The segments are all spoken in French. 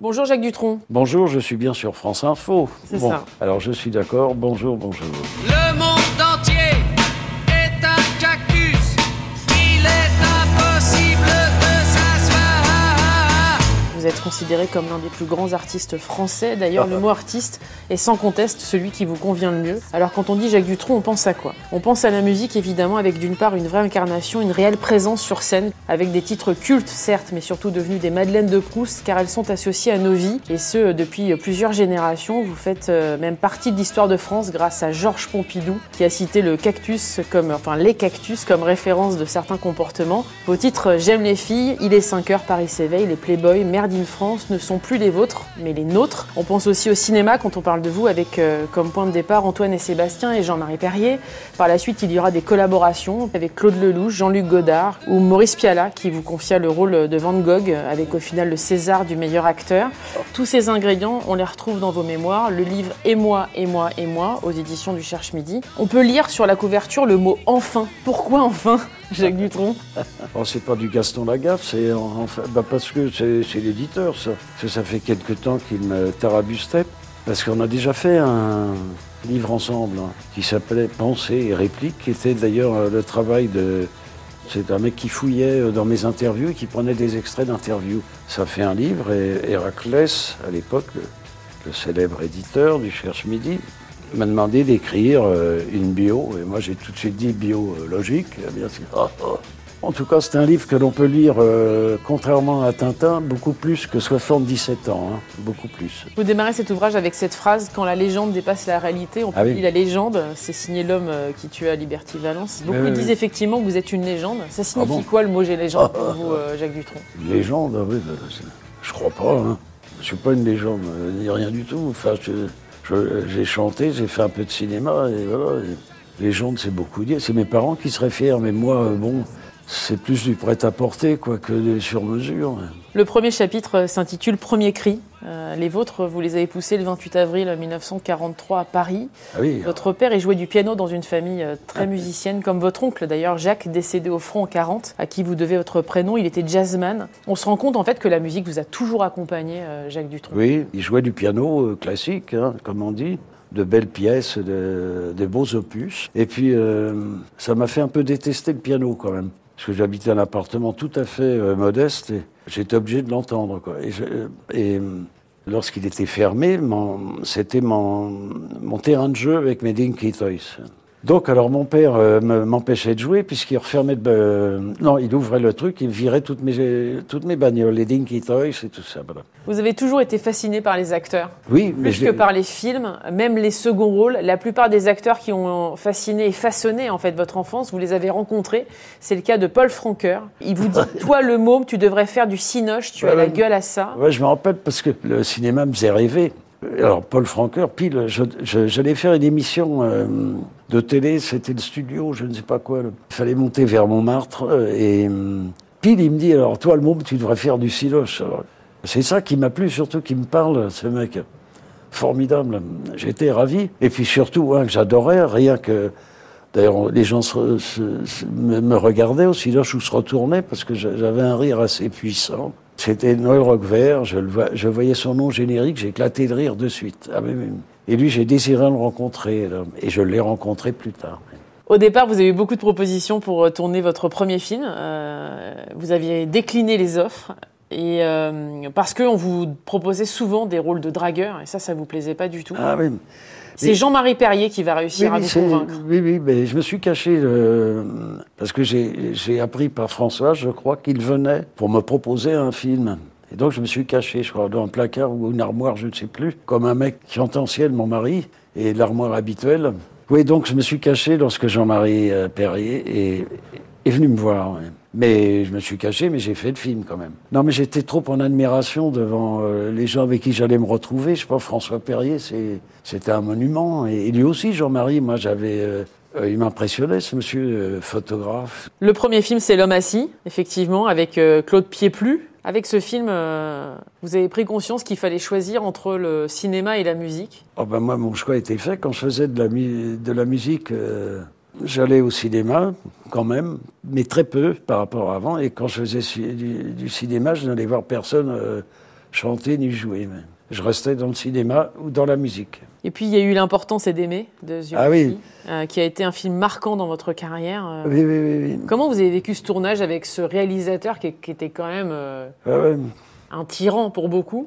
Bonjour Jacques Dutronc. Bonjour, je suis bien sur France Info. C'est bon, ça. Alors je suis d'accord, bonjour, bonjour. Le monde entier est un cactus. Il est impossible de s'asseoir. Vous êtes considéré comme l'un des plus grands artistes français. D'ailleurs, le mot artiste est sans conteste celui qui vous convient le mieux. Alors quand on dit Jacques Dutronc, on pense à quoi? On pense à la musique évidemment, avec d'une part une vraie incarnation, une réelle présence sur scène, avec des titres cultes certes, mais surtout devenus des madeleines de Proust, car elles sont associées à nos vies, et ce depuis plusieurs générations. Vous faites même partie de l'histoire de France grâce à Georges Pompidou, qui a cité le cactus comme, enfin les cactus comme référence de certains comportements. Vos titres J'aime les filles, Il est 5h, Paris s'éveille, Les Playboys, Merde in France ne sont plus les vôtres, mais les nôtres. On pense aussi au cinéma quand on parle de vous, avec comme point de départ Antoine et Sébastien et Jean-Marie Perrier. Par la suite, il y aura des collaborations avec Claude Lelouch, Jean-Luc Godard ou Maurice Pialat, qui vous confia le rôle de Van Gogh, avec au final le César du meilleur acteur. Tous ces ingrédients, on les retrouve dans vos mémoires, le livre « Et moi, et moi, et moi » aux éditions du Cherche-Midi. On peut lire sur la couverture le mot « enfin ». Pourquoi « enfin » Jacques Dutronc? Oh, c'est pas du Gaston Lagaffe, c'est enfin, bah parce que c'est l'éditeur, ça. Parce que ça fait quelque temps qu'il me tarabustait. Parce qu'on a déjà fait un livre ensemble hein, qui s'appelait Pensées et répliques, qui était d'ailleurs le travail de... C'est un mec qui fouillait dans mes interviews et qui prenait des extraits d'interviews. Ça fait un livre et Héraclès, à l'époque, le célèbre éditeur du Cherche-Midi, m'a demandé d'écrire une bio. Et moi, j'ai tout de suite dit biologique. Bien sûr. En tout cas, c'est un livre que l'on peut lire, contrairement à Tintin, beaucoup plus que 77 ans, hein, beaucoup plus. Vous démarrez cet ouvrage avec cette phrase « Quand la légende dépasse la réalité, on publie la légende », c'est signé L'homme qui tue à Liberty Valence. Beaucoup disent effectivement que vous êtes une légende. Ça signifie quoi le mot « j'ai légende » pour vous, Jacques Dutronc? Une légende, oui, je crois pas. Hein. Je suis pas une légende, ni rien du tout. Enfin, j'ai chanté, j'ai fait un peu de cinéma, et voilà. Et légende, c'est beaucoup dire. C'est mes parents qui seraient fiers, mais moi, bon... C'est plus du prêt-à-porter, quoi, que des sur-mesure. Le premier chapitre s'intitule « Premier cri ». Les vôtres, vous les avez poussés le 28 avril 1943 à Paris. Ah oui, votre père y jouait du piano dans une famille très musicienne, comme votre oncle d'ailleurs, Jacques, décédé au front en 40, à qui vous devez votre prénom. Il était jazzman. On se rend compte en fait que la musique vous a toujours accompagné, Jacques Dutronc. Oui, il jouait du piano classique, hein, comme on dit. De belles pièces, des beaux opus. Et puis, ça m'a fait un peu détester le piano quand même. Parce que j'habitais un appartement tout à fait modeste et j'étais obligé de l'entendre. Et lorsqu'il était fermé, c'était mon terrain de jeu avec mes Dinky Toys. Donc alors mon père m'empêchait de jouer puisqu'il refermait... non, il ouvrait le truc, il virait toutes mes bagnoles, les Dinky Toys et tout ça. Voilà. Vous avez toujours été fasciné par les acteurs. Oui, mais plus que par les films, même les seconds rôles. La plupart des acteurs qui ont fasciné et façonné en fait votre enfance, vous les avez rencontrés. C'est le cas de Paul Franqueur. Il vous dit « Toi le môme, tu devrais faire du cinoche, tu as la gueule à ça ». Ouais, je me rappelle parce que le cinéma me faisait rêver. Alors, Paul Franqueur, pile, j'allais faire une émission de télé, c'était le studio, je ne sais pas quoi. Il fallait monter vers Montmartre, et pile, il me dit, alors, toi, le môme, tu devrais faire du cinoche. C'est ça qui m'a plu, surtout qui me parle, ce mec. Formidable. J'étais ravi. Et puis surtout, hein, que j'adorais, rien que... D'ailleurs, les gens me regardaient au cinoche ou se retournaient, parce que j'avais un rire assez puissant. C'était Noël Roquevert, je voyais son nom générique, j'ai éclaté de rire de suite. Ah, et lui, j'ai désiré le rencontrer, et je l'ai rencontré plus tard. Au départ, vous avez eu beaucoup de propositions pour tourner votre premier film. Vous aviez décliné les offres, et parce qu'on vous proposait souvent des rôles de dragueur, et ça vous plaisait pas du tout. Ah, oui. C'est Jean-Marie Perrier qui va réussir à vous convaincre. Oui, oui, mais je me suis caché, parce que j'ai appris par Françoise, je crois, qu'il venait pour me proposer un film. Et donc je me suis caché, je crois, dans un placard ou une armoire, je ne sais plus, comme un mec qui entend ciel, mon mari, et l'armoire habituelle. Oui, donc je me suis caché lorsque Jean-Marie Perrier est venu me voir. Oui. Mais je me suis caché, mais j'ai fait le film quand même. Non, mais j'étais trop en admiration devant les gens avec qui j'allais me retrouver. Je sais pas, François Perrier, c'était un monument. Et lui aussi, Jean-Marie, moi j'avais... il m'impressionnait, ce monsieur photographe. Le premier film, c'est L'homme assis, effectivement, avec Claude Piéplu. Avec ce film, vous avez pris conscience qu'il fallait choisir entre le cinéma et la musique. Oh ben moi, mon choix était fait. Quand je faisais de la musique... J'allais au cinéma, quand même, mais très peu par rapport à avant. Et quand je faisais du cinéma, je n'allais voir personne chanter ni jouer même. Je restais dans le cinéma ou dans la musique. Et puis il y a eu L'importance est d'aimer de Zurich, qui a été un film marquant dans votre carrière. Oui. Comment vous avez vécu ce tournage avec ce réalisateur qui était quand même un tyran pour beaucoup?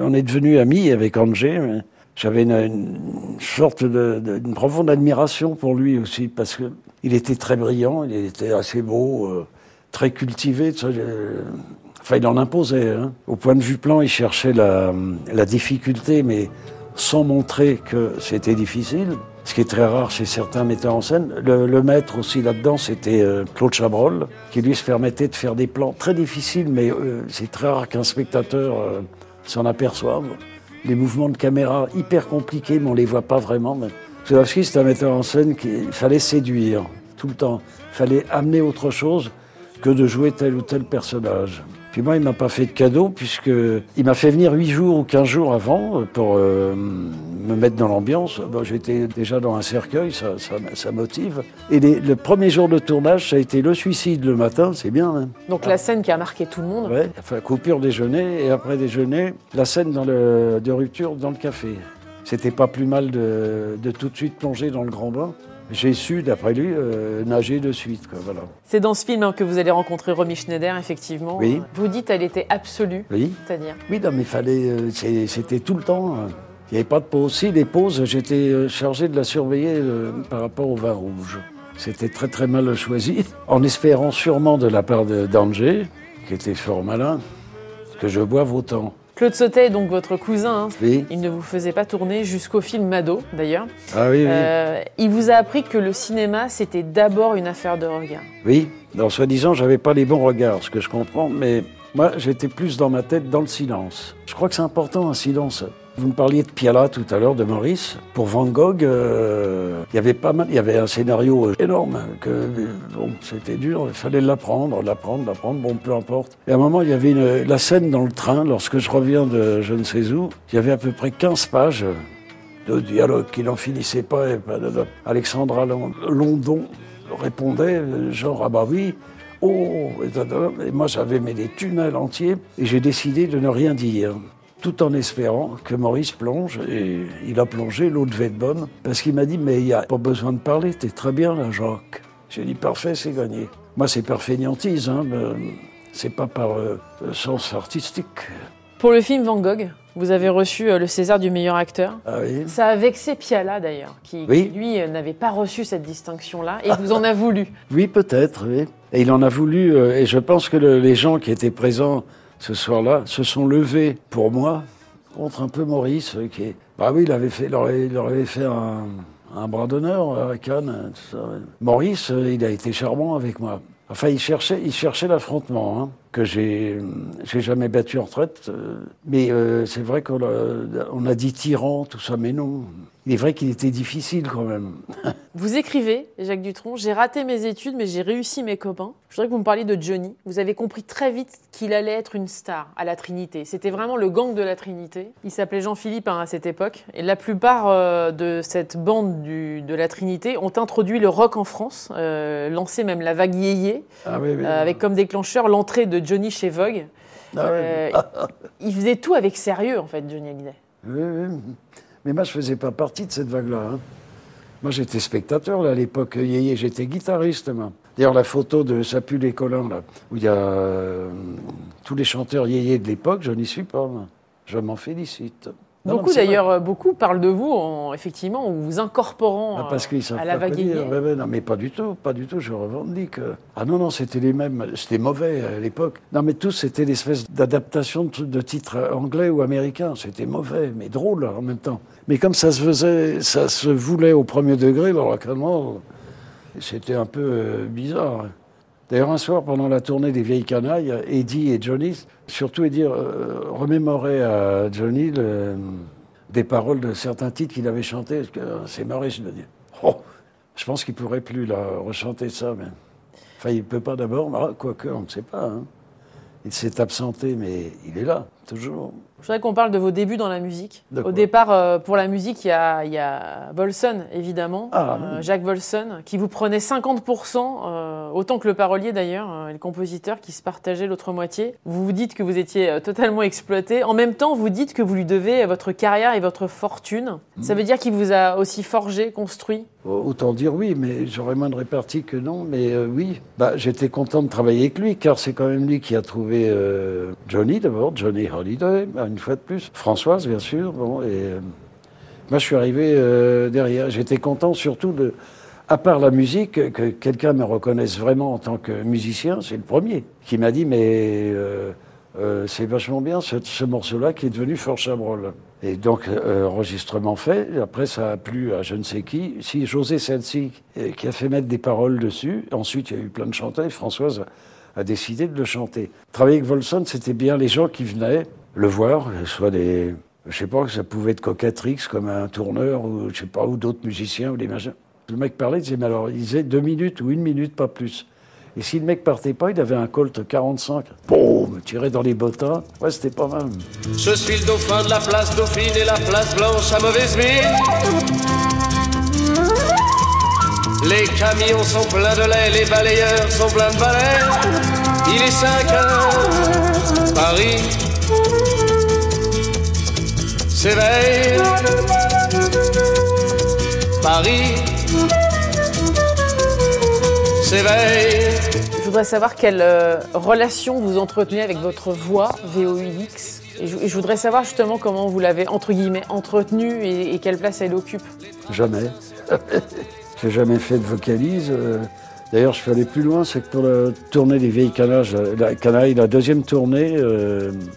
On est devenus amis avec Andrzej. J'avais une sorte d'une profonde admiration pour lui aussi, parce qu'il était très brillant, il était assez beau, très cultivé. Enfin, il en imposait. Hein. Au point de vue plan, il cherchait la difficulté, mais sans montrer que c'était difficile, ce qui est très rare chez certains metteurs en scène. Le maître aussi là-dedans, c'était Claude Chabrol, qui lui se permettait de faire des plans très difficiles, mais c'est très rare qu'un spectateur s'en aperçoive. Les mouvements de caméra hyper compliqués, mais on ne les voit pas vraiment. Swarovski, c'est un metteur en scène qu'il fallait séduire tout le temps. Il fallait amener autre chose que de jouer tel ou tel personnage. Puis moi, il ne m'a pas fait de cadeau, puisqu'il m'a fait venir 8 jours ou 15 jours avant pour me mettre dans l'ambiance. Bon, j'étais déjà dans un cercueil, ça motive. Et le premier jour de tournage, ça a été le suicide le matin, c'est bien. Hein. Donc la scène qui a marqué tout le monde. Oui, enfin, coupure déjeuner, et après déjeuner, la scène de rupture dans le café. C'était pas plus mal de tout de suite plonger dans le grand bain. J'ai su, d'après lui, nager de suite. Quoi, voilà. C'est dans ce film que vous allez rencontrer Romy Schneider, effectivement. Oui. Vous dites qu'elle était absolue. Oui. C'est-à-dire ? Oui, non, mais il fallait. C'était tout le temps. Il n'y avait pas de pause. Si, les pauses, j'étais chargé de la surveiller par rapport au vin rouge. C'était très, très mal choisi, en espérant sûrement de la part d'Andrzej, qui était fort malin, que je boive autant. Claude Sautet, donc votre cousin, hein. Oui. Il ne vous faisait pas tourner jusqu'au film Mado, d'ailleurs. Ah oui. Il vous a appris que le cinéma, c'était d'abord une affaire de regard. Oui, en soi-disant, j'avais pas les bons regards, ce que je comprends, mais moi, j'étais plus dans ma tête, dans le silence. Je crois que c'est important, un silence. Vous me parliez de Pialat tout à l'heure, de Maurice. Pour Van Gogh, il y avait un scénario énorme. C'était dur, il fallait l'apprendre, bon, peu importe. Et à un moment, il y avait la scène dans le train, lorsque je reviens de je ne sais où, il y avait à peu près 15 pages de dialogue qui n'en finissait pas. Et Alexandra London répondait, genre, ah bah oui, oh, et moi j'avais mis des tunnels entiers, et j'ai décidé de ne rien dire. Tout en espérant que Maurice plonge, et il a plongé, l'eau devait être bonne, parce qu'il m'a dit « mais il n'y a pas besoin de parler, t'es très bien là, Jacques ». J'ai dit « parfait, c'est gagné ». Moi, c'est par fainéantise, hein, c'est pas par sens artistique. Pour le film Van Gogh, vous avez reçu le César du meilleur acteur. Ah oui. Ça a vexé Pialat d'ailleurs, qui lui n'avait pas reçu cette distinction-là, et vous en a voulu. Oui, peut-être, oui. Et il en a voulu, et je pense que les gens qui étaient présents ce soir-là, se sont levés pour moi contre un peu Maurice, qui, bah oui, il leur avait fait un bras d'honneur à Cannes. Tout ça. Maurice, il a été charmant avec moi. Enfin, il cherchait l'affrontement, hein, que j'ai jamais battu en retraite. Mais c'est vrai qu'on a dit tyran, tout ça, mais non. Il est vrai qu'il était difficile quand même. Vous écrivez, Jacques Dutronc, « J'ai raté mes études, mais j'ai réussi mes copains ». Je voudrais que vous me parliez de Johnny. Vous avez compris très vite qu'il allait être une star à la Trinité. C'était vraiment le gang de la Trinité. Il s'appelait Jean-Philippe hein, à cette époque. Et la plupart de cette bande de la Trinité ont introduit le rock en France, lancé même la vague Yéyé, avec comme déclencheur l'entrée de Johnny chez Vogue. Il faisait tout avec sérieux, en fait, Johnny Aguilet. Oui. Mais moi, je ne faisais pas partie de cette vague-là. Hein. Moi, j'étais spectateur là, à l'époque. Yéyé, j'étais guitariste. Moi. D'ailleurs, la photo de Sapu et Collin, là, où il y a tous les chanteurs Yéyé de l'époque, je n'y suis pas. Moi. Je m'en félicite. Beaucoup parlent de vous, effectivement, en vous incorporant à la vague Yéyé. Non, mais pas du tout, je revendique. Ah non, c'était les mêmes, c'était mauvais à l'époque. Non, mais tous, c'était l'espèce d'adaptation de titres anglais ou américains. C'était mauvais, mais drôle en même temps. Mais comme ça se faisait, ça se voulait au premier degré, alors comment, c'était un peu bizarre. D'ailleurs, un soir, pendant la tournée des Vieilles Canailles, Eddie et Johnny, surtout Eddie remémorait à Johnny des paroles de certains titres qu'il avait chantés. C'est marrant, je me dis. Oh, je pense qu'il ne pourrait plus là, rechanter ça. Mais... Enfin, il ne peut pas d'abord, quoique, on ne sait pas. Hein. Il s'est absenté, mais il est là. Toujours. Je voudrais qu'on parle de vos débuts dans la musique. Au départ, pour la musique, il y a Volson, évidemment, Jacques Volson, qui vous prenait 50%, autant que le parolier d'ailleurs, et le compositeur qui se partageait l'autre moitié. Vous vous dites que vous étiez totalement exploité. En même temps, vous dites que vous lui devez votre carrière et votre fortune. Ça veut dire qu'il vous a aussi forgé, construit? Autant dire oui, mais j'aurais moins de répartie que non, mais oui. Bah, j'étais content de travailler avec lui, car c'est quand même lui qui a trouvé Johnny d'abord, Johnny Holiday, une fois de plus, Françoise bien sûr. Bon, et moi je suis arrivé derrière. J'étais content surtout de, à part la musique, que quelqu'un me reconnaisse vraiment en tant que musicien. C'est le premier qui m'a dit mais c'est vachement bien ce morceau-là qui est devenu Fort Chabrol. Et donc, enregistrement fait, après ça a plu à je ne sais qui, si José Celsi, qui a fait mettre des paroles dessus, ensuite il y a eu plein de chanteurs, et Françoise a décidé de le chanter. Travailler avec Volson, c'était bien les gens qui venaient le voir, soit des... Je sais pas, ça pouvait être Cocatrix, comme un tourneur, ou je sais pas, ou d'autres musiciens, ou des machins. Le mec parlait, il disait, mais alors, il disait 2 minutes ou 1 minute, pas plus. Et si le mec partait pas, il avait un Colt 45. Boum, tiré dans les bottins. Ouais, c'était pas mal. Je suis le dauphin de la place Dauphine et la place Blanche à mauvaise mine. Les camions sont pleins de lait, les balayeurs sont pleins de balais. Il est 5 heures, Paris s'éveille. Paris s'éveille. Je voudrais savoir quelle relation vous entretenez avec votre voix, VOUX. Et je voudrais savoir justement comment vous l'avez, entre guillemets, entretenue et quelle place elle occupe. Jamais. J'ai jamais fait de vocalise. D'ailleurs, je suis allé plus loin, c'est que pour la tournée des Vieilles Canailles, la deuxième tournée,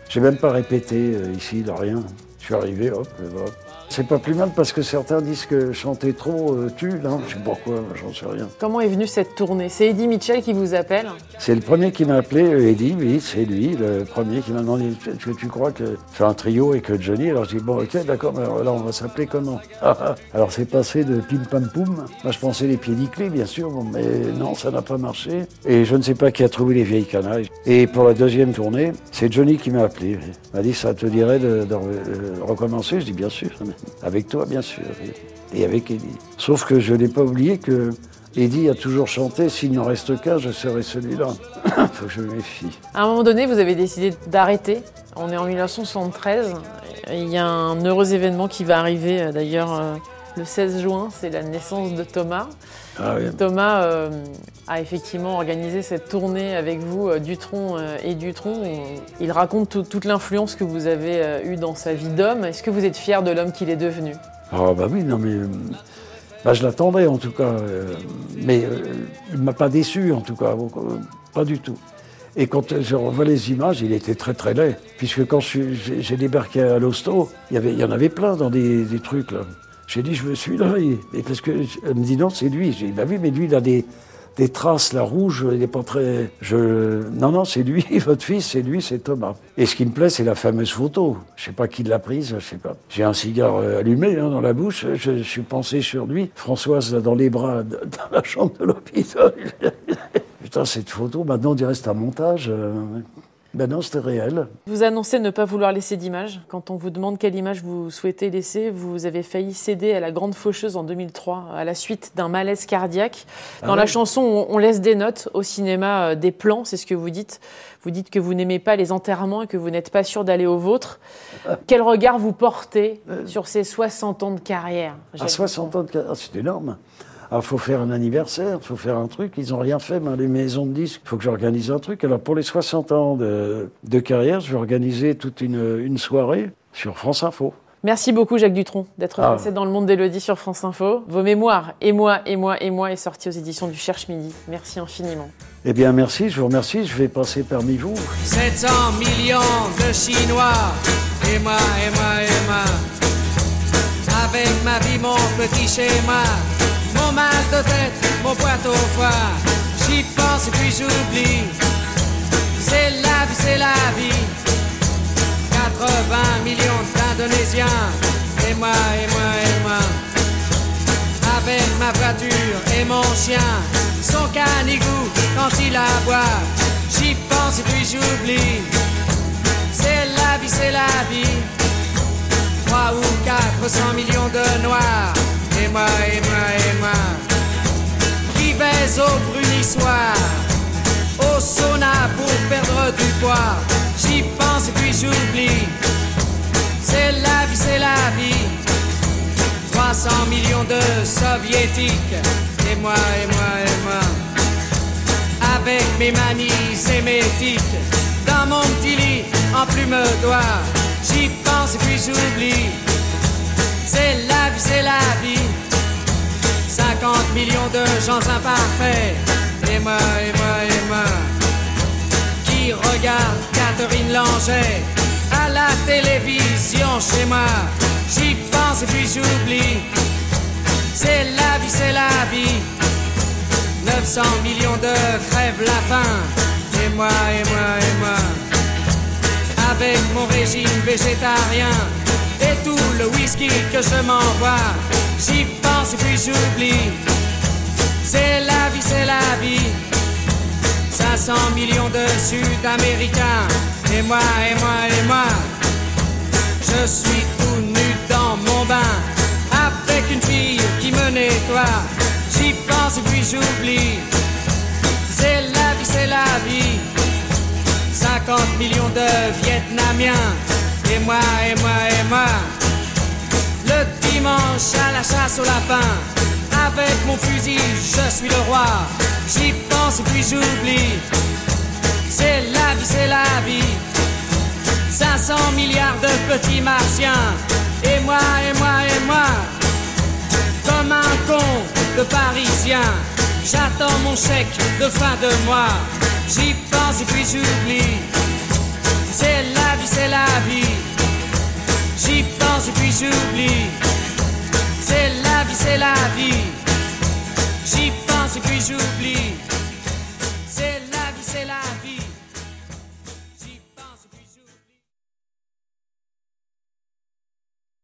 j'ai même pas répété ici, de rien. Je suis arrivé, hop, hop. C'est pas plus mal parce que certains disent que chanter trop tue, non, je sais pourquoi, j'en sais rien. Comment est venue cette tournée? C'est Eddie Mitchell qui vous appelle? C'est le premier qui m'a appelé, Eddie, oui, c'est lui, le premier qui m'a demandé « Est-ce que tu crois que c'est un trio et que Johnny ?» Alors je dis « Bon, ok, d'accord, mais alors là, on va s'appeler comment ?» Alors c'est passé de Pim Pam Poum, moi je pensais les pieds nickelés, bien sûr, bon, mais non, ça n'a pas marché. Et je ne sais pas qui a trouvé les Vieilles Canailles. Et pour la deuxième tournée, c'est Johnny qui m'a appelé. Il m'a dit « Ça te dirait de recommencer ?» Je dis « Bien sûr. » Avec toi, bien sûr, et avec Eddie. Sauf que je n'ai pas oublié que Eddie a toujours chanté « S'il n'en reste qu'un, je serai celui-là ». Il faut que je me méfie. À un moment donné, vous avez décidé d'arrêter. On est en 1973. Il y a un heureux événement qui va arriver, d'ailleurs, le 16 juin. C'est la naissance de Thomas. Ah oui. Thomas a effectivement organisé cette tournée avec vous, Dutronc et Dutronc. Et il raconte toute l'influence que vous avez eue dans sa vie d'homme. Est-ce que vous êtes fier de l'homme qu'il est devenu? Ah bah oui, non mais... Bah je l'attendais en tout cas. Mais il ne m'a pas déçu en tout cas, pas du tout. Et quand je revois les images, il était très très laid. Puisque quand j'ai débarqué à l'hosto, il y en avait plein dans des trucs là. J'ai dit, je veux celui-là. Et parce qu'elle me dit, non, c'est lui. J'ai dit, bah oui, mais lui, il a des traces, la rouge, il n'est pas très... Non, non, c'est lui, votre fils, c'est lui, c'est Thomas. Et ce qui me plaît, c'est la fameuse photo. Je ne sais pas qui l'a prise, je ne sais pas. J'ai un cigare allumé dans la bouche, je suis penché sur lui. Françoise, là, dans les bras, dans la chambre de l'hôpital. Putain, cette photo, maintenant, on dirait que c'est un montage. Ben non, c'était réel. Vous annoncez ne pas vouloir laisser d'image. Quand on vous demande quelle image vous souhaitez laisser, vous avez failli céder à la grande faucheuse en 2003, à la suite d'un malaise cardiaque. Dans la chanson, on laisse des notes, au cinéma, des plans, c'est ce que vous dites. Vous dites que vous n'aimez pas les enterrements et que vous n'êtes pas sûr d'aller au vôtre. Quel regard vous portez sur ces 60 ans de carrière? À 60 ans de carrière, c'est énorme. Alors, faut faire un anniversaire, faut faire un truc. Ils n'ont rien fait, mais les maisons de disques, faut que j'organise un truc. Alors, pour les 60 ans de carrière, je vais organiser toute une soirée sur France Info. Merci beaucoup, Jacques Dutronc, d'être passé dans le monde d'Élodie sur France Info. Vos mémoires, Et moi, et moi, et moi, est sorti aux éditions du Cherche-Midi. Merci infiniment. Eh bien, merci, je vous remercie. Je vais passer parmi vous. 700 millions de Chinois, et moi, et moi, et moi. Avec ma vie, mon petit schéma. Mon mal de tête, mon poids au foie, j'y pense et puis j'oublie. C'est la vie. 80 millions d'Indonésiens, et moi, et moi, et moi. Avec ma voiture et mon chien, son canigou quand il aboie, j'y pense et puis j'oublie. c'est la vie. 3 ou 400 millions de noirs. Et moi, et moi, et moi, qui baise au brunissoir, au sauna pour perdre du poids. J'y pense et puis j'oublie. C'est la vie, c'est la vie. 300 millions de soviétiques. Et moi, et moi, et moi, avec mes manies sémétiques, dans mon petit lit en plume d'oie. J'y pense et puis j'oublie. C'est la vie, c'est la vie. 50 millions de gens imparfaits. Et moi, et moi, et moi, qui regarde Catherine Langer à la télévision chez moi. J'y pense et puis j'oublie. C'est la vie, c'est la vie. 900 millions de crèves la faim. Et moi, et moi, et moi, avec mon régime végétarien et tout le whisky que je m'envoie. J'y pense et puis j'oublie. C'est la vie, c'est la vie. 500 millions de Sud-Américains. Et moi, et moi, et moi, je suis tout nu dans mon bain, avec une fille qui me nettoie. J'y pense et puis j'oublie. C'est la vie, c'est la vie. 50 millions de Vietnamiens. Et moi, et moi, et moi, le dimanche à la chasse au lapin, avec mon fusil, je suis le roi. J'y pense et puis j'oublie. C'est la vie, c'est la vie. 500 milliards de petits martiens. Et moi, et moi, et moi, comme un con de parisien, j'attends mon chèque de fin de mois. J'y pense et puis j'oublie. C'est la vie, c'est la vie. J'y pense et puis j'oublie.